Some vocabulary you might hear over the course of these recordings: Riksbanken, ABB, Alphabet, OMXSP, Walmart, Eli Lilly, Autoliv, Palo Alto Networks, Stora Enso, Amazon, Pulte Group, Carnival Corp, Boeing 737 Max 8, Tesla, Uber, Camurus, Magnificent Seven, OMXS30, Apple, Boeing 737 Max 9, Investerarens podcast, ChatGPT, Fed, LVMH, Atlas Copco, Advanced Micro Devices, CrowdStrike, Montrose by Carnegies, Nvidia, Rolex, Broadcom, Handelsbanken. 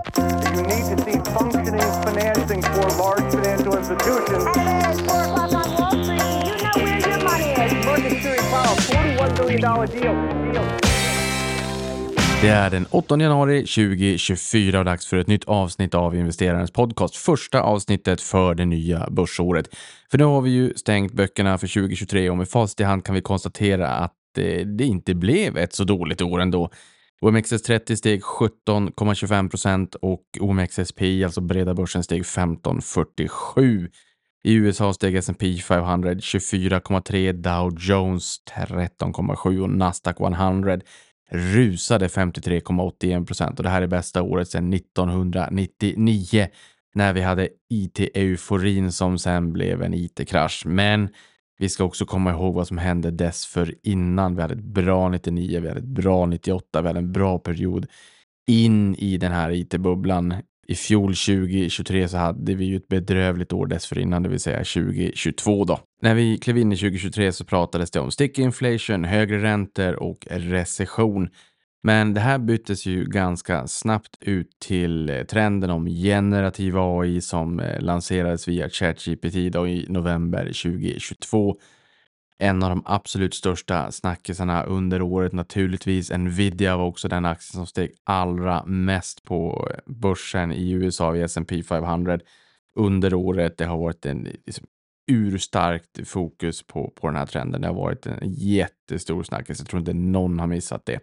You need to see functioning financing for large financial institutions. At 4 o'clock on Wall Street, you know where your money is. Mercury Powell, $41 billion deal. Det är den 8 januari 2024 och dags för ett nytt avsnitt av Investerarens podcast. Första avsnittet för det nya börsåret. För nu har vi ju stängt böckerna för 2023 och med facit i hand kan vi konstatera att det inte blev ett så dåligt år ändå. OMXS30 steg 17,25% och OMXSP, alltså breda börsen, steg 15,47%. I USA steg S&P 500 24,3%, Dow Jones 13,7% och Nasdaq 100 rusade 53,81% och det här är bästa året sedan 1999 när vi hade IT-euforin som sen blev en IT-krasch. Men vi ska också komma ihåg vad som hände dessförinnan. Vi hade ett bra 99, vi hade ett bra 98, vi hade en bra period in i den här IT-bubblan. I fjol 2023 så hade vi ju ett bedrövligt år dessförinnan, det vill säga 2022 då. När vi klev in i 2023 så pratades det om sticky inflation, högre räntor och recession. Men det här byttes ju ganska snabbt ut till trenden om generativ AI som lanserades via ChatGPT i november 2022. En av de absolut största snackisarna under året naturligtvis. Nvidia var också den aktien som steg allra mest på börsen i USA i S&P 500 under året. Det har varit en urstarkt fokus på den här trenden. Det har varit en jättestor snackis. Jag tror inte någon har missat det.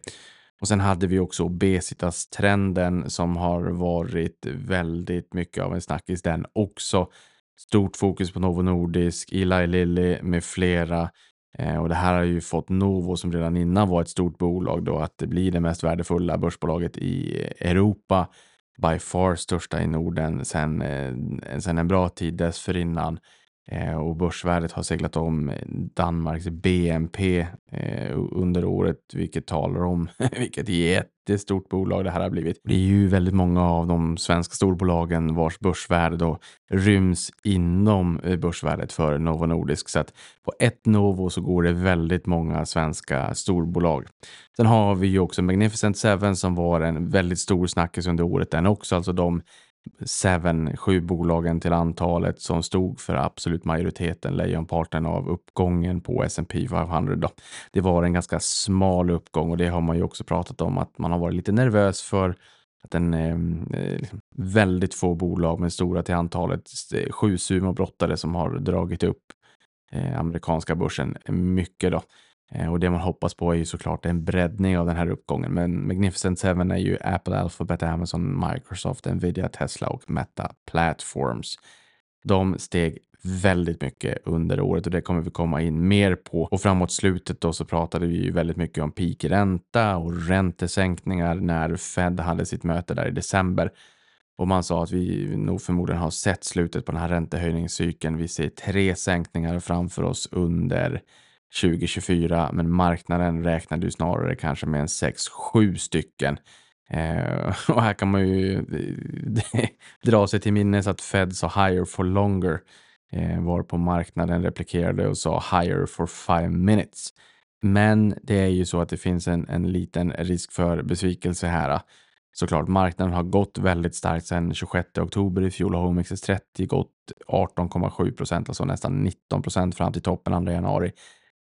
Och sen hade vi också obesitas-trenden som har varit väldigt mycket av en snackis den också. Stort fokus på Novo Nordisk, Eli Lilly med flera. Och det här har ju fått Novo, som redan innan var ett stort bolag då, att det blir det mest värdefulla börsbolaget i Europa. By far största i Norden sen en bra tid dessförinnan. Och börsvärdet har seglat om Danmarks BNP under året, vilket talar om vilket jättestort bolag det här har blivit. Det är ju väldigt många av de svenska storbolagen vars börsvärde då ryms inom börsvärdet för Novo Nordisk. Så att på ett Novo så går det väldigt många svenska storbolag. Sen har vi ju också Magnificent Seven som var en väldigt stor snackis under året den också, alltså de 7 bolagen till antalet som stod för absolut majoriteten, lejonparten av uppgången på S&P 500 då. Det var en ganska smal uppgång och det har man ju också pratat om att man har varit lite nervös för att en väldigt få bolag med stora till antalet, 7 sumobrottare som har dragit upp amerikanska börsen mycket då. Och det man hoppas på är ju såklart en breddning av den här uppgången. Men Magnificent Seven är ju Apple, Alphabet, Amazon, Microsoft, Nvidia, Tesla och Meta Platforms. De steg väldigt mycket under året och det kommer vi komma in mer på. Och framåt slutet då så pratade vi ju väldigt mycket om peakränta och räntesänkningar när Fed hade sitt möte där i december. Och man sa att vi nog förmodligen har sett slutet på den här räntehöjningscykeln. Vi ser 3 sänkningar framför oss under 2024, men marknaden räknade ju snarare kanske med en 6-7 stycken. Och här kan man ju dra sig till minnes att Fed sa higher for longer, varpå marknaden replikerade och sa higher for 5 minutes. Men det är ju så att det finns en liten risk för besvikelse här. Såklart, marknaden har gått väldigt starkt sedan 26 oktober i fjol. OMXS30 gått 18,7%, alltså nästan 19% fram till toppen 2 januari.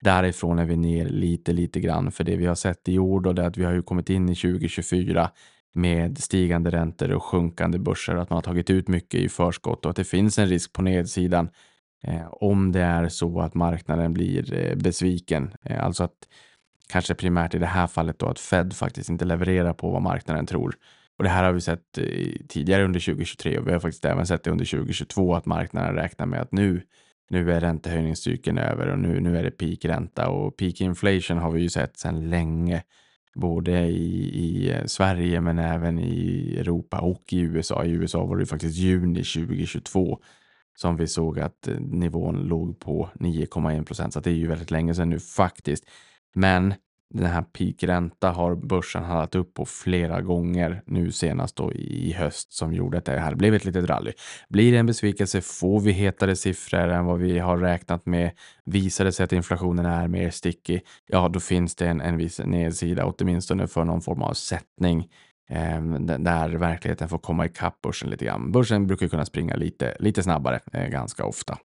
Därifrån är vi ner lite grann, för det vi har sett i år då, det är att vi har ju kommit in i 2024 med stigande räntor och sjunkande börser, att man har tagit ut mycket i förskott och att det finns en risk på nedsidan om det är så att marknaden blir besviken. Alltså att kanske primärt i det här fallet då att Fed faktiskt inte levererar på vad marknaden tror. Och det här har vi sett tidigare under 2023 och vi har faktiskt även sett det under 2022 att marknaden räknar med att nu är räntehöjningscykeln över och nu är det peakränta. Och peak inflation har vi ju sett sedan länge, både i Sverige men även i Europa och i USA. I USA var det faktiskt juni 2022 som vi såg att nivån låg på 9,1%, så det är ju väldigt länge sedan nu faktiskt. Men den här peakränta har börsen handlat upp på flera gånger nu senast då i höst, som gjorde att det här blev ett litet rally. Blir det en besvikelse? Får vi hetare siffror än vad vi har räknat med? Visar det sig att inflationen är mer stickig? Ja, då finns det en viss nedsida åtminstone för någon form av sättning där verkligheten får komma ikapp börsen lite grann. Börsen brukar kunna springa lite snabbare ganska ofta.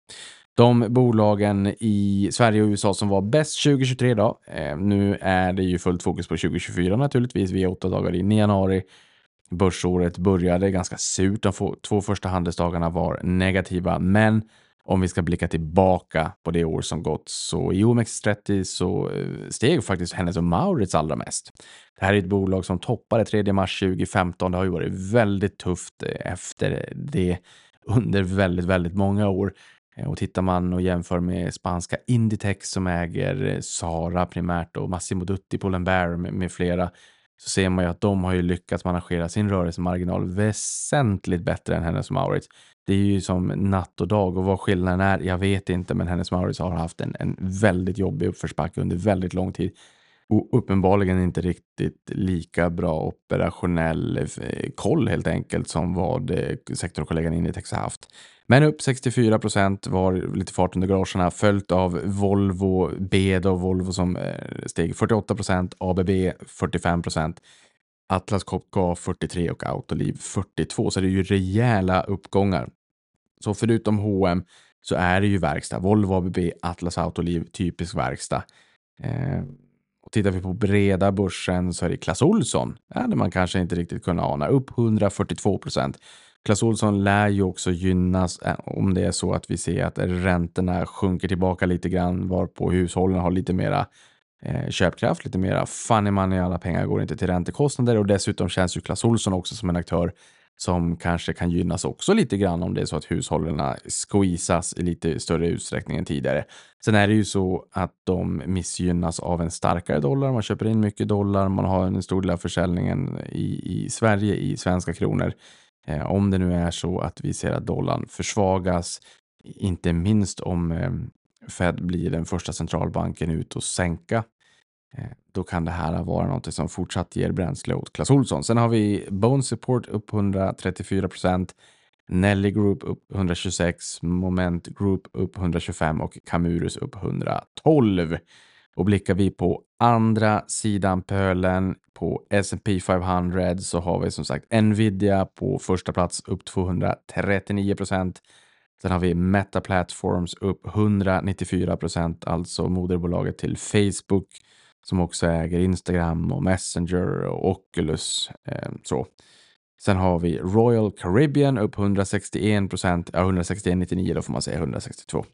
De bolagen i Sverige och USA som var bäst 2023 då. Nu är det ju fullt fokus på 2024 naturligtvis. Vi är 8 dagar in i januari. Börsåret började ganska surt. De 2 första handelsdagarna var negativa. Men om vi ska blicka tillbaka på det år som gått så i OMXS30 så steg faktiskt Hennes och Mauritz allra mest. Det här är ett bolag som toppade 3 mars 2015. Det har ju varit väldigt tufft efter det under väldigt, väldigt många år. Och tittar man och jämför med spanska Inditex som äger Zara primärt och Massimo Dutti, Pull&Bear med flera, så ser man ju att de har ju lyckats managera sin rörelsemarginal väsentligt bättre än Hennes & Mauritz. Det är ju som natt och dag, och vad skillnaden är, jag vet inte, men Hennes & Mauritz har haft en väldigt jobbig uppförsbacke under väldigt lång tid. Och uppenbarligen inte riktigt lika bra operationell koll helt enkelt som vad sektorkollegan Inditex har haft. Men upp 64% var lite fart under garagerna, följt av Volvo BYD och Volvo som steg 48%, ABB 45%, Atlas Copco 43% och Autoliv 42%. Så det är ju rejäla uppgångar. Så förutom H&M så är det ju verkstad. Volvo, ABB, Atlas, Autoliv, typisk verkstad. Tittar vi på breda börsen så är det Clas Ohlson. Det hade man kanske inte riktigt kunnat ana. Upp 142%. Clas Ohlson lär ju också gynnas om det är så att vi ser att räntorna sjunker tillbaka lite grann, varpå hushållen har lite mera köpkraft, lite mera funny money. Alla pengar går inte till räntekostnader, och dessutom känns ju Clas Ohlson också som en aktör som kanske kan gynnas också lite grann om det är så att hushållen squeezas i lite större utsträckning än tidigare. Sen är det ju så att de missgynnas av en starkare dollar. Man köper in mycket dollar, man har en stor del av försäljningen i Sverige i svenska kronor. Om det nu är så att vi ser att dollarn försvagas, inte minst om Fed blir den första centralbanken ut och sänka, då kan det här vara något som fortsatt ger bränsle åt Clas Ohlson. Sen har vi Bone Support upp 134%, Nelly Group upp 126%, Moment Group upp 125% och Camurus upp 112%. Och blickar vi på andra sidan pölen på S&P 500 så har vi som sagt Nvidia på första plats upp 239%. Sen har vi Meta Platforms upp 194%, alltså moderbolaget till Facebook, som också äger Instagram och Messenger och Oculus. Så. Sen har vi Royal Caribbean upp 161%, ja 161,99 då får man säga 162.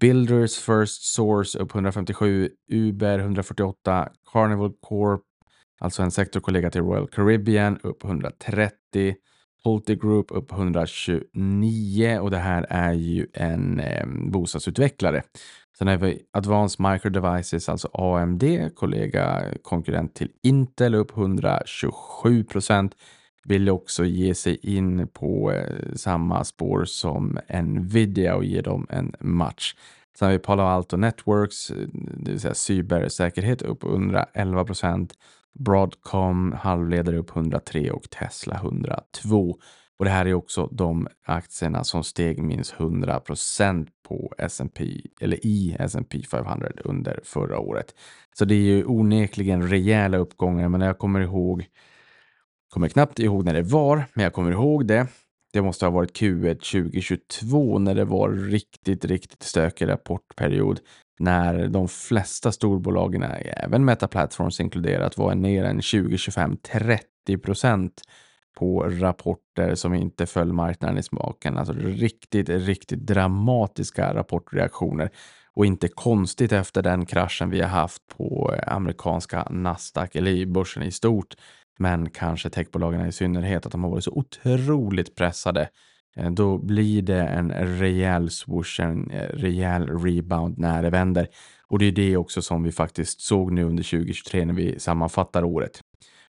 Builders First Source upp 157%, Uber 148%, Carnival Corp, alltså en sektorkollega till Royal Caribbean, upp 130%, Pulte Group upp 129%, och det här är ju en bostadsutvecklare. Sen har vi Advanced Micro Devices, alltså AMD, konkurrent till Intel, upp 127%. Vill också ge sig in på samma spår som Nvidia och ge dem en match. Sen har vi Palo Alto Networks, det vill säga cybersäkerhet, upp 111%. Broadcom, halvledare, upp 103% och Tesla 102%. Och det här är också de aktierna som steg minst 100% på S&P, eller i S&P 500 under förra året. Så det är ju onekligen rejäla uppgångar, men jag kommer knappt ihåg när det var, men jag kommer ihåg det. Det måste ha varit Q1 2022 när det var riktigt, riktigt stökig rapportperiod. När de flesta storbolagen, även Meta Platforms inkluderat, var ner en 20-25-30% på rapporter som inte föll marknaden i smaken. Alltså riktigt, riktigt dramatiska rapportreaktioner. Och inte konstigt efter den kraschen vi har haft på amerikanska Nasdaq, eller i börsen i stort, men kanske techbolagen i synnerhet, att de har varit så otroligt pressade. Då blir det en rejäl swoosh, en rejäl rebound när det vänder. Och det är det också som vi faktiskt såg nu under 2023 när vi sammanfattar året.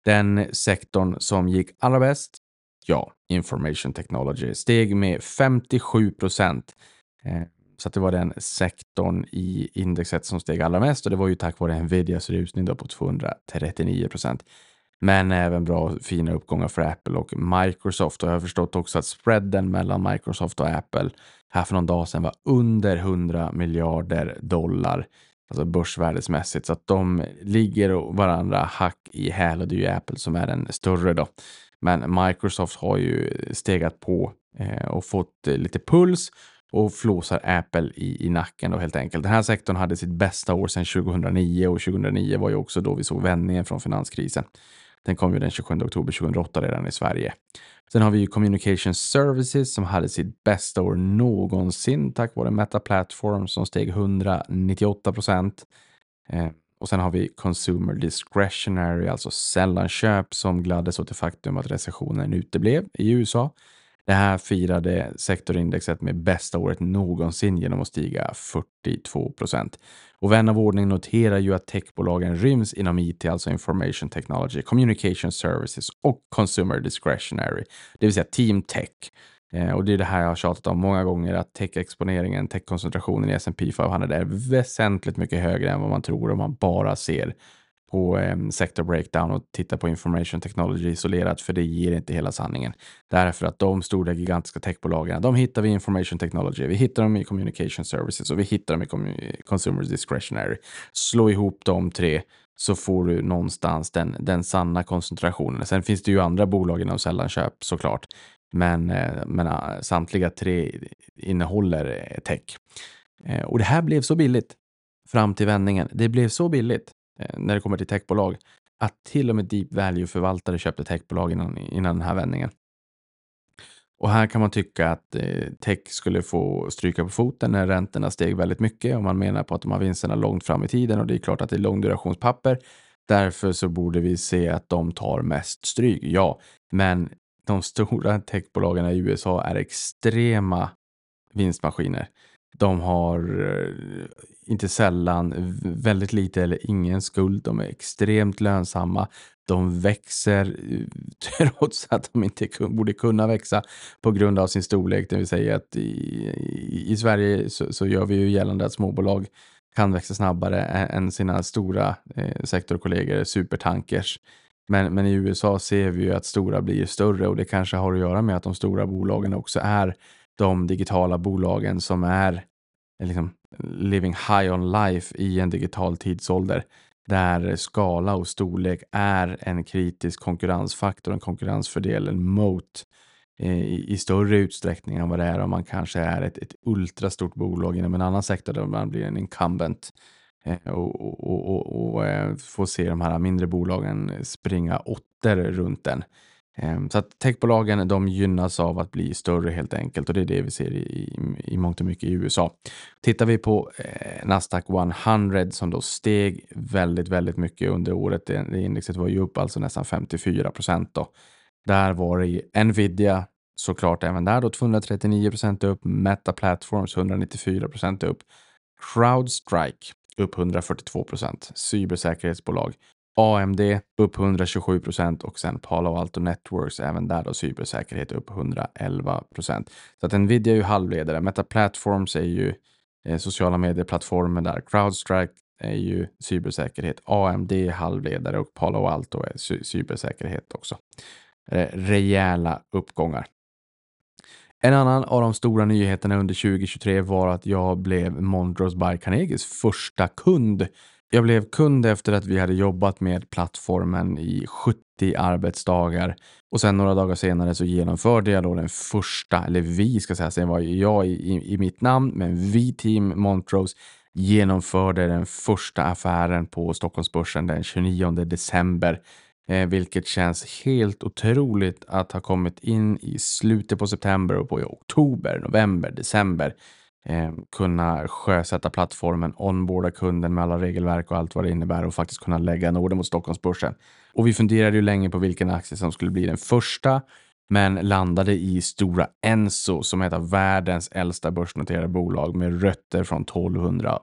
Den sektorn som gick allra bäst, ja, Information Technology, steg med 57%. Så att det var den sektorn i indexet som steg allra mest, och det var ju tack vare Nvidias rusning då på 239%. Men även bra, fina uppgångar för Apple och Microsoft. Och jag har förstått också att spreaden mellan Microsoft och Apple här för någon dag sedan var under 100 miljarder dollar. alltså börsvärdesmässigt. Så att de ligger varandra hack i häl, och det är ju Apple som är den större då. Men Microsoft har ju stegat på och fått lite puls och flåsar Apple i nacken då helt enkelt. Den här sektorn hade sitt bästa år sedan 2009, och 2009 var ju också då vi såg vändningen från finanskrisen. Den kom ju den 27 oktober 2008 redan i Sverige. Sen har vi ju Communication Services som hade sitt bästa år någonsin tack vare Meta Platforms som steg 198%. Och sen har vi Consumer Discretionary, alltså sällanköp, som gladdes åt det faktum att recessionen uteblev i USA. Det här firade sektorindexet med bästa året någonsin genom att stiga 42%. Och vän av ordning noterar ju att techbolagen ryms inom IT, alltså Information Technology, Communication Services och Consumer Discretionary, det vill säga Team Tech. Och det är det här jag har tjatat om många gånger, att tech-exponeringen, tech-koncentrationen i S&P 500 är väsentligt mycket högre än vad man tror om man bara ser på sector breakdown och titta på information technology isolerat, för det ger inte hela sanningen. Därför att de stora gigantiska techbolagen, de hittar vi i information technology, vi hittar dem i communication services och vi hittar dem i consumer discretionary. Slå ihop de tre så får du någonstans den sanna koncentrationen. Sen finns det ju andra bolag inom sällanköp såklart, men samtliga tre innehåller tech. Och det här blev så billigt fram till vändningen. Det blev så billigt när det kommer till techbolag att till och med deep value-förvaltare köpte techbolag innan den här vändningen. Och här kan man tycka att tech skulle få stryka på foten när räntorna steg väldigt mycket, och man menar på att de har vinsterna långt fram i tiden, och det är klart att det är långdurationspapper. Därför så borde vi se att de tar mest stryk, ja. Men de stora techbolagen i USA är extrema vinstmaskiner. De har inte sällan väldigt lite eller ingen skuld. De är extremt lönsamma. De växer trots att de inte borde kunna växa på grund av sin storlek. Det vill säga att i Sverige så gör vi ju gällande att småbolag kan växa snabbare än sina stora sektorkollegor, supertankers. Men i USA ser vi ju att stora blir större, och det kanske har att göra med att de stora bolagen också är de digitala bolagen som är liksom living high on life i en digital tidsålder, där skala och storlek är en kritisk konkurrensfaktor, en konkurrensfördel, en moat i större utsträckning än vad det är om man kanske är ett ultrastort bolag inom en annan sektor där man blir en incumbent och får se de här mindre bolagen springa åtter runt den. Så att techbolagen, de gynnas av att bli större helt enkelt, och det är det vi ser i mångt och mycket i USA. Tittar vi på Nasdaq 100 som då steg väldigt, väldigt mycket under året, det indexet var ju upp alltså nästan 54% då. Där var det Nvidia såklart även där då 239% upp, Meta Platforms 194% upp, CrowdStrike upp 142%, cybersäkerhetsbolag. AMD upp 127% och sen Palo Alto Networks, även där då cybersäkerhet upp 111%. Så att Nvidia är ju halvledare, Meta Platforms är ju sociala medieplattformen där, CrowdStrike är ju cybersäkerhet, AMD är halvledare och Palo Alto är cybersäkerhet också. Rejäla uppgångar. En annan av de stora nyheterna under 2023 var att jag blev Montrose by Carnegies första kund. Jag blev kund efter att vi hade jobbat med plattformen i 70 arbetsdagar, och sen några dagar senare så genomförde jag då den första, eller vi ska säga, sen var jag i mitt namn, men vi team Montrose genomförde den första affären på Stockholmsbörsen den 29 december. Vilket känns helt otroligt att ha kommit in i slutet på september och på oktober, november, december. Kunna sjösätta plattformen, onboarda kunden med alla regelverk och allt vad det innebär, och faktiskt kunna lägga en order mot Stockholmsbörsen. Och vi funderade ju länge på vilken aktie som skulle bli den första, men landade i Stora Enso, som heter världens äldsta börsnoterade bolag med rötter från 1288.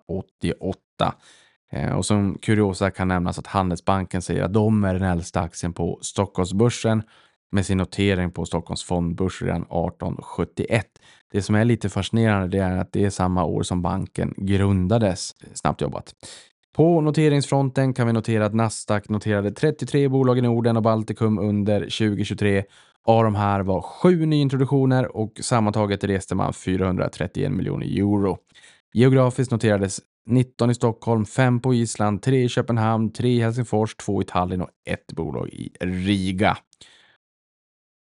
Och som kuriosa kan nämnas att Handelsbanken säger att de är den äldsta aktien på Stockholmsbörsen, med sin notering på Stockholms fondbörs redan 1871. Det som är lite fascinerande, det är att det är samma år som banken grundades. Snabbt jobbat. På noteringsfronten kan vi notera att Nasdaq noterade 33 bolag i Norden och Baltikum under 2023. Av de här var 7 nyintroduktioner, och sammantaget reste man 431 miljoner euro. Geografiskt noterades 19 i Stockholm, 5 på Island, 3 i Köpenhamn, 3 i Helsingfors, 2 i Tallinn och 1 bolag i Riga.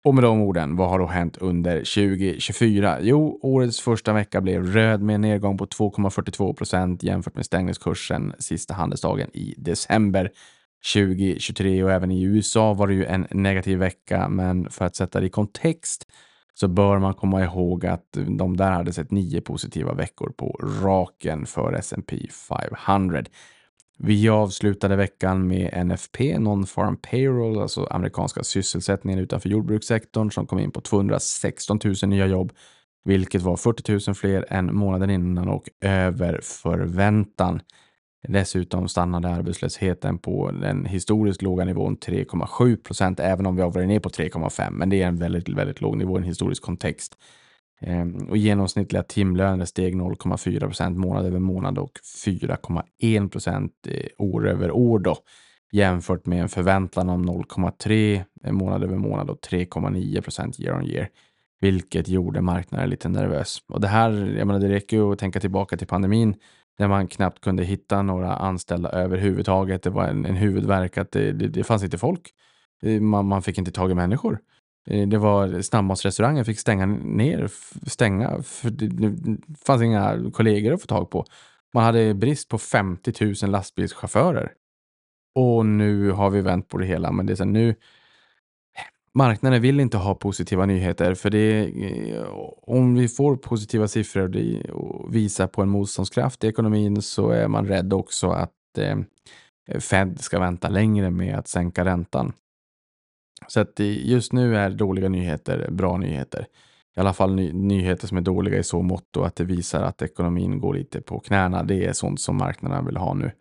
Och med de orden, vad har då hänt under 2024? Jo, årets första vecka blev röd med en nedgång på 2,42% jämfört med stängningskursen sista handelsdagen i december 2023. Och även i USA var det ju en negativ vecka, men för att sätta det i kontext så bör man komma ihåg att de där hade sett 9 positiva veckor på raken för S&P 500. Vi avslutade veckan med NFP, Non-Farm Payroll, alltså amerikanska sysselsättningen utanför jordbrukssektorn, som kom in på 216 000 nya jobb, vilket var 40 000 fler än månaden innan och över förväntan. Dessutom stannade arbetslösheten på den historiskt låga nivån 3,7%, även om vi har varit ner på 3,5%, men det är en väldigt, väldigt låg nivå i en historisk kontext. Och genomsnittliga timlöner steg 0,4% månad över månad och 4,1% år över år då, jämfört med en förväntan om 0,3% månad över månad och 3,9% year on year, vilket gjorde marknaden lite nervös. Och det här, jag menar, det räcker ju att tänka tillbaka till pandemin där man knappt kunde hitta några anställda överhuvudtaget. Det var en huvudvärk att det fanns inte folk, man fick inte tag i människor. Det var snabbmatsrestauranger fick stänga ner, för det fanns inga kollegor att få tag på. Man hade brist på 50 000 lastbilschaufförer. Och nu har vi vänt på det hela, men det är så nu marknaden vill inte ha positiva nyheter, för det, om vi får positiva siffror och visar på en motståndskraft i ekonomin, så är man rädd också att Fed ska vänta längre med att sänka räntan. Så att just nu är dåliga nyheter bra nyheter. I alla fall nyheter som är dåliga i så mått att det visar att ekonomin går lite på knäna. Det är sånt som marknaden vill ha nu,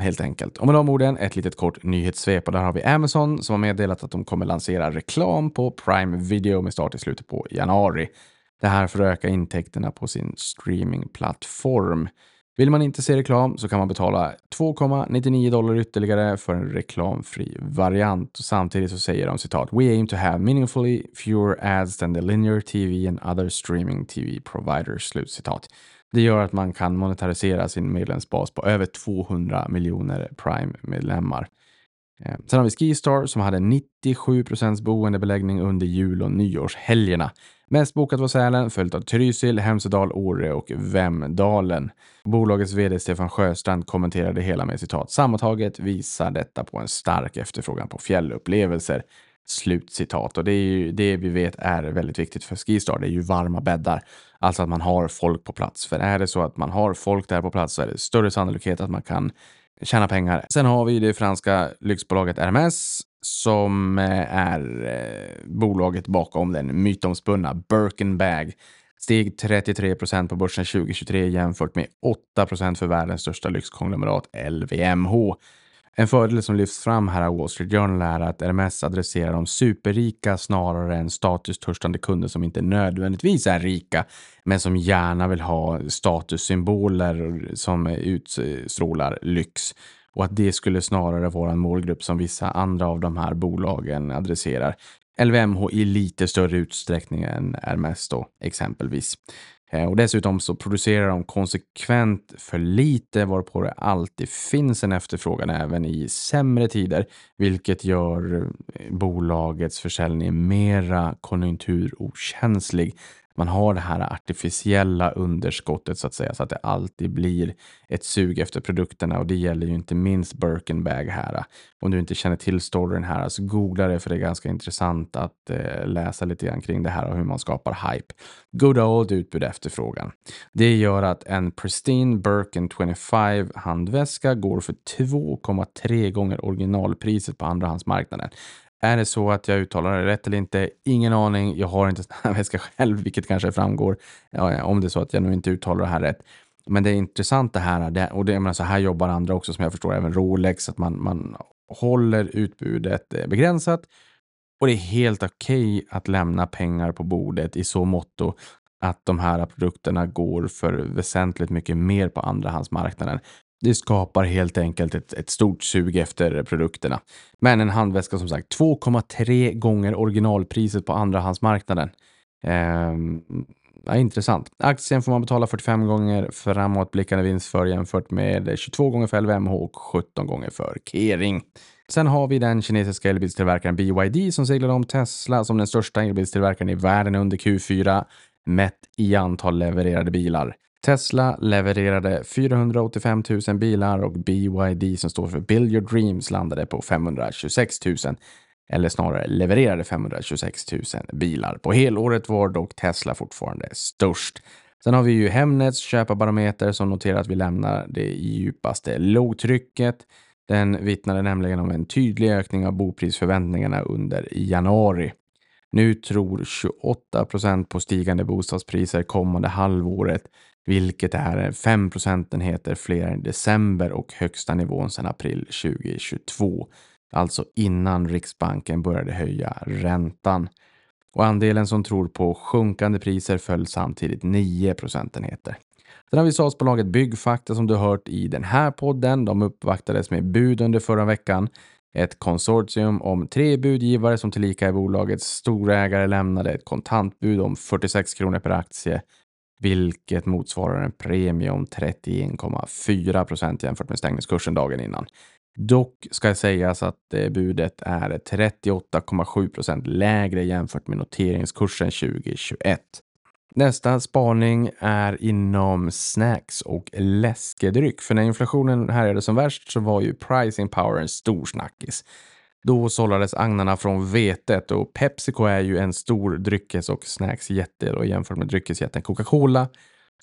helt enkelt. Och med de orden, ett litet kort nyhetssvep. Och där har vi Amazon som har meddelat att de kommer lansera reklam på Prime Video med start i slutet på januari. Det här för att öka intäkterna på sin streamingplattform. Vill man inte se reklam så kan man betala $2.99 ytterligare för en reklamfri variant. Och samtidigt så säger de citat: "We aim to have meaningfully fewer ads than the linear TV and other streaming TV providers." Slutcitat. Det gör att man kan monetarisera sin medlemsbas på över 200 miljoner Prime-medlemmar. Sen har vi Skistar som hade 97% boendebeläggning under jul- och nyårshelgerna. Mest bokat var Sälen, följt av Trysil, Hemsedal, Åre och Vemdalen. Bolagets vd Stefan Sjöstrand kommenterade hela med citat: "Sammantaget visar detta på en stark efterfrågan på fjällupplevelser." Slutcitat. Och det är ju det vi vet är väldigt viktigt för Skistar. Det är ju varma bäddar. Alltså att man har folk på plats. För är det så att man har folk där på plats så är det större sannolikhet att man kan tjäna pengar. Sen har vi det franska lyxbolaget Hermès som är bolaget bakom den mytomspunna Birkin bag. Steg 33% på börsen 2023 jämfört med 8% för världens största lyxkonglomerat LVMH. En fördel som lyfts fram här av Wall Street Journal är att Hermès adresserar de superrika snarare än statustörstande kunder som inte nödvändigtvis är rika men som gärna vill ha statussymboler som utstrålar lyx. Och att det skulle snarare vara en målgrupp som vissa andra av de här bolagen adresserar. LVMH i lite större utsträckning än Hermès då, exempelvis. Och dessutom så producerar de konsekvent för lite, varpå det alltid finns en efterfrågan även i sämre tider, vilket gör bolagets försäljning mera konjunkturokänslig. Man har det här artificiella underskottet så att säga, så att det alltid blir ett sug efter produkterna, och det gäller ju inte minst Birkin bag här. Om du inte känner till storyn här så googla det, för det är ganska intressant att läsa lite grann kring det här och hur man skapar hype. Good old utbud efterfrågan. Det gör att en pristine Birkin 25 handväska går för 2,3 gånger originalpriset på andrahandsmarknaden. Är det så att jag uttalar det rätt eller inte? Ingen aning. Jag har inte sån här väska själv, vilket kanske framgår om det är så att jag nu inte uttalar det här rätt. Men det är intressant det här, och det, jag menar, så här jobbar andra också som jag förstår, även Rolex, att man håller utbudet begränsat. Och det är helt okej att lämna pengar på bordet i så motto att de här produkterna går för väsentligt mycket mer på andrahandsmarknaden. Det skapar helt enkelt ett stort sug efter produkterna. Men en handväska som sagt 2,3 gånger originalpriset på andrahandsmarknaden. Ja, intressant. Aktien får man betala 45 gånger framåtblickande vinst för jämfört med 22 gånger för LVMH och 17 gånger för Kering. Sen har vi den kinesiska elbilstillverkaren BYD som seglade om Tesla som den största elbilstillverkaren i världen under Q4 mätt i antal levererade bilar. Tesla levererade 485 000 bilar och BYD som står för Build Your Dreams landade på 526 000. Eller snarare levererade 526 000 bilar. På helåret var dock Tesla fortfarande störst. Sen har vi ju Hemnets köparbarometer som noterar att vi lämnar det djupaste lågtrycket. Den vittnade nämligen om en tydlig ökning av boprisförväntningarna under januari. Nu tror 28% på stigande bostadspriser kommande halvåret, vilket är 5 procentenheter fler än december och högsta nivån sedan april 2022. Alltså innan Riksbanken började höja räntan. Och andelen som tror på sjunkande priser föll samtidigt 9 procentenheter. Sen har vi SAS-bolaget Byggfakta som du hört i den här podden. De uppvaktades med bud under förra veckan. Ett konsortium om 3 budgivare som tillika är bolagets storägare lämnade ett kontantbud om 46 kronor per aktie. Vilket motsvarar en premie om 31,4% jämfört med stängningskursen dagen innan. Dock ska sägas att budet är 38,7% lägre jämfört med noteringskursen 2021. Nästa spaning är inom snacks och läskedryck. För när inflationen härjade som värst så var ju pricing power en stor snackis. Då sållades agnarna från vetet och PepsiCo är ju en stor dryckes- och snacksjätte och jämfört med dryckesjätten Coca-Cola.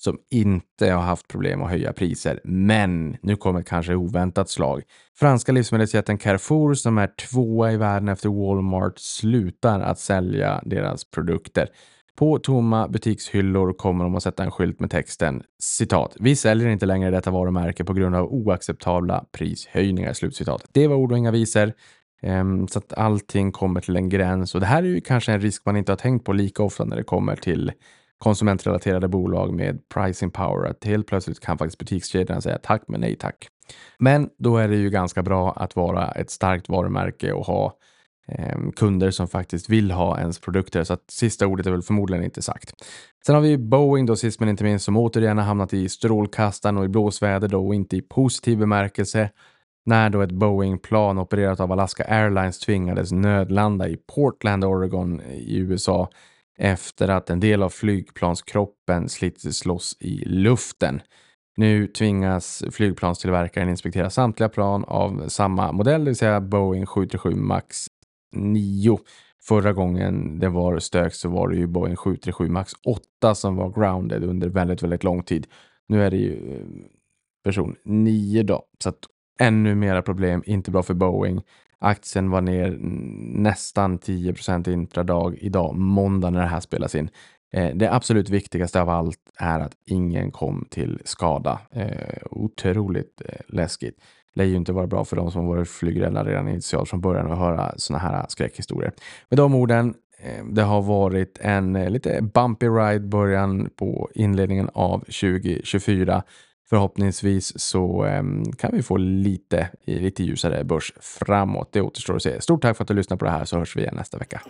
Som inte har haft problem att höja priser. Men nu kommer ett kanske oväntat slag. Franska livsmedelsjätten Carrefour som är 2:a i världen efter Walmart slutar att sälja deras produkter. På tomma butikshyllor kommer de att sätta en skylt med texten citat. Vi säljer inte längre detta varumärke på grund av oacceptabla prishöjningar. Slutcitat. Det var ord och inga visor. Så att allting kommer till en gräns. Och det här är ju kanske en risk man inte har tänkt på lika ofta när det kommer till konsumentrelaterade bolag med pricing power, att helt plötsligt kan faktiskt butikskedjan säga tack men nej tack. Men då är det ju ganska bra att vara ett starkt varumärke och ha kunder som faktiskt vill ha ens produkter, så att sista ordet är väl förmodligen inte sagt. Sen har vi Boeing då sist men inte minst som återigen har hamnat i strålkastaren och i blåsväder då och inte i positiv bemärkelse. När då ett Boeing-plan opererat av Alaska Airlines tvingades nödlanda i Portland, Oregon i USA efter att en del av flygplanskroppen slits loss i luften. Nu tvingas flygplanstillverkaren inspektera samtliga plan av samma modell, det vill säga Boeing 737 MAX 9. Förra gången det var stök så var det ju Boeing 737 MAX 8 som var grounded under väldigt, väldigt lång tid. Nu är det ju version 9 då, så att ännu mera problem, inte bra för Boeing. Aktien var ner nästan 10% intradag idag, måndag när det här spelas in. Det absolut viktigaste av allt är att ingen kom till skada. Otroligt läskigt. Det är ju inte vara bra för de som varit flygrädda redan initialt från början att höra såna här skräckhistorier. Med de orden, det har varit en lite bumpy ride början på inledningen av 2024. Förhoppningsvis så kan vi få lite ljusare börs framåt. Det återstår att se. Stort tack för att du lyssnade på det här, så hörs vi igen nästa vecka.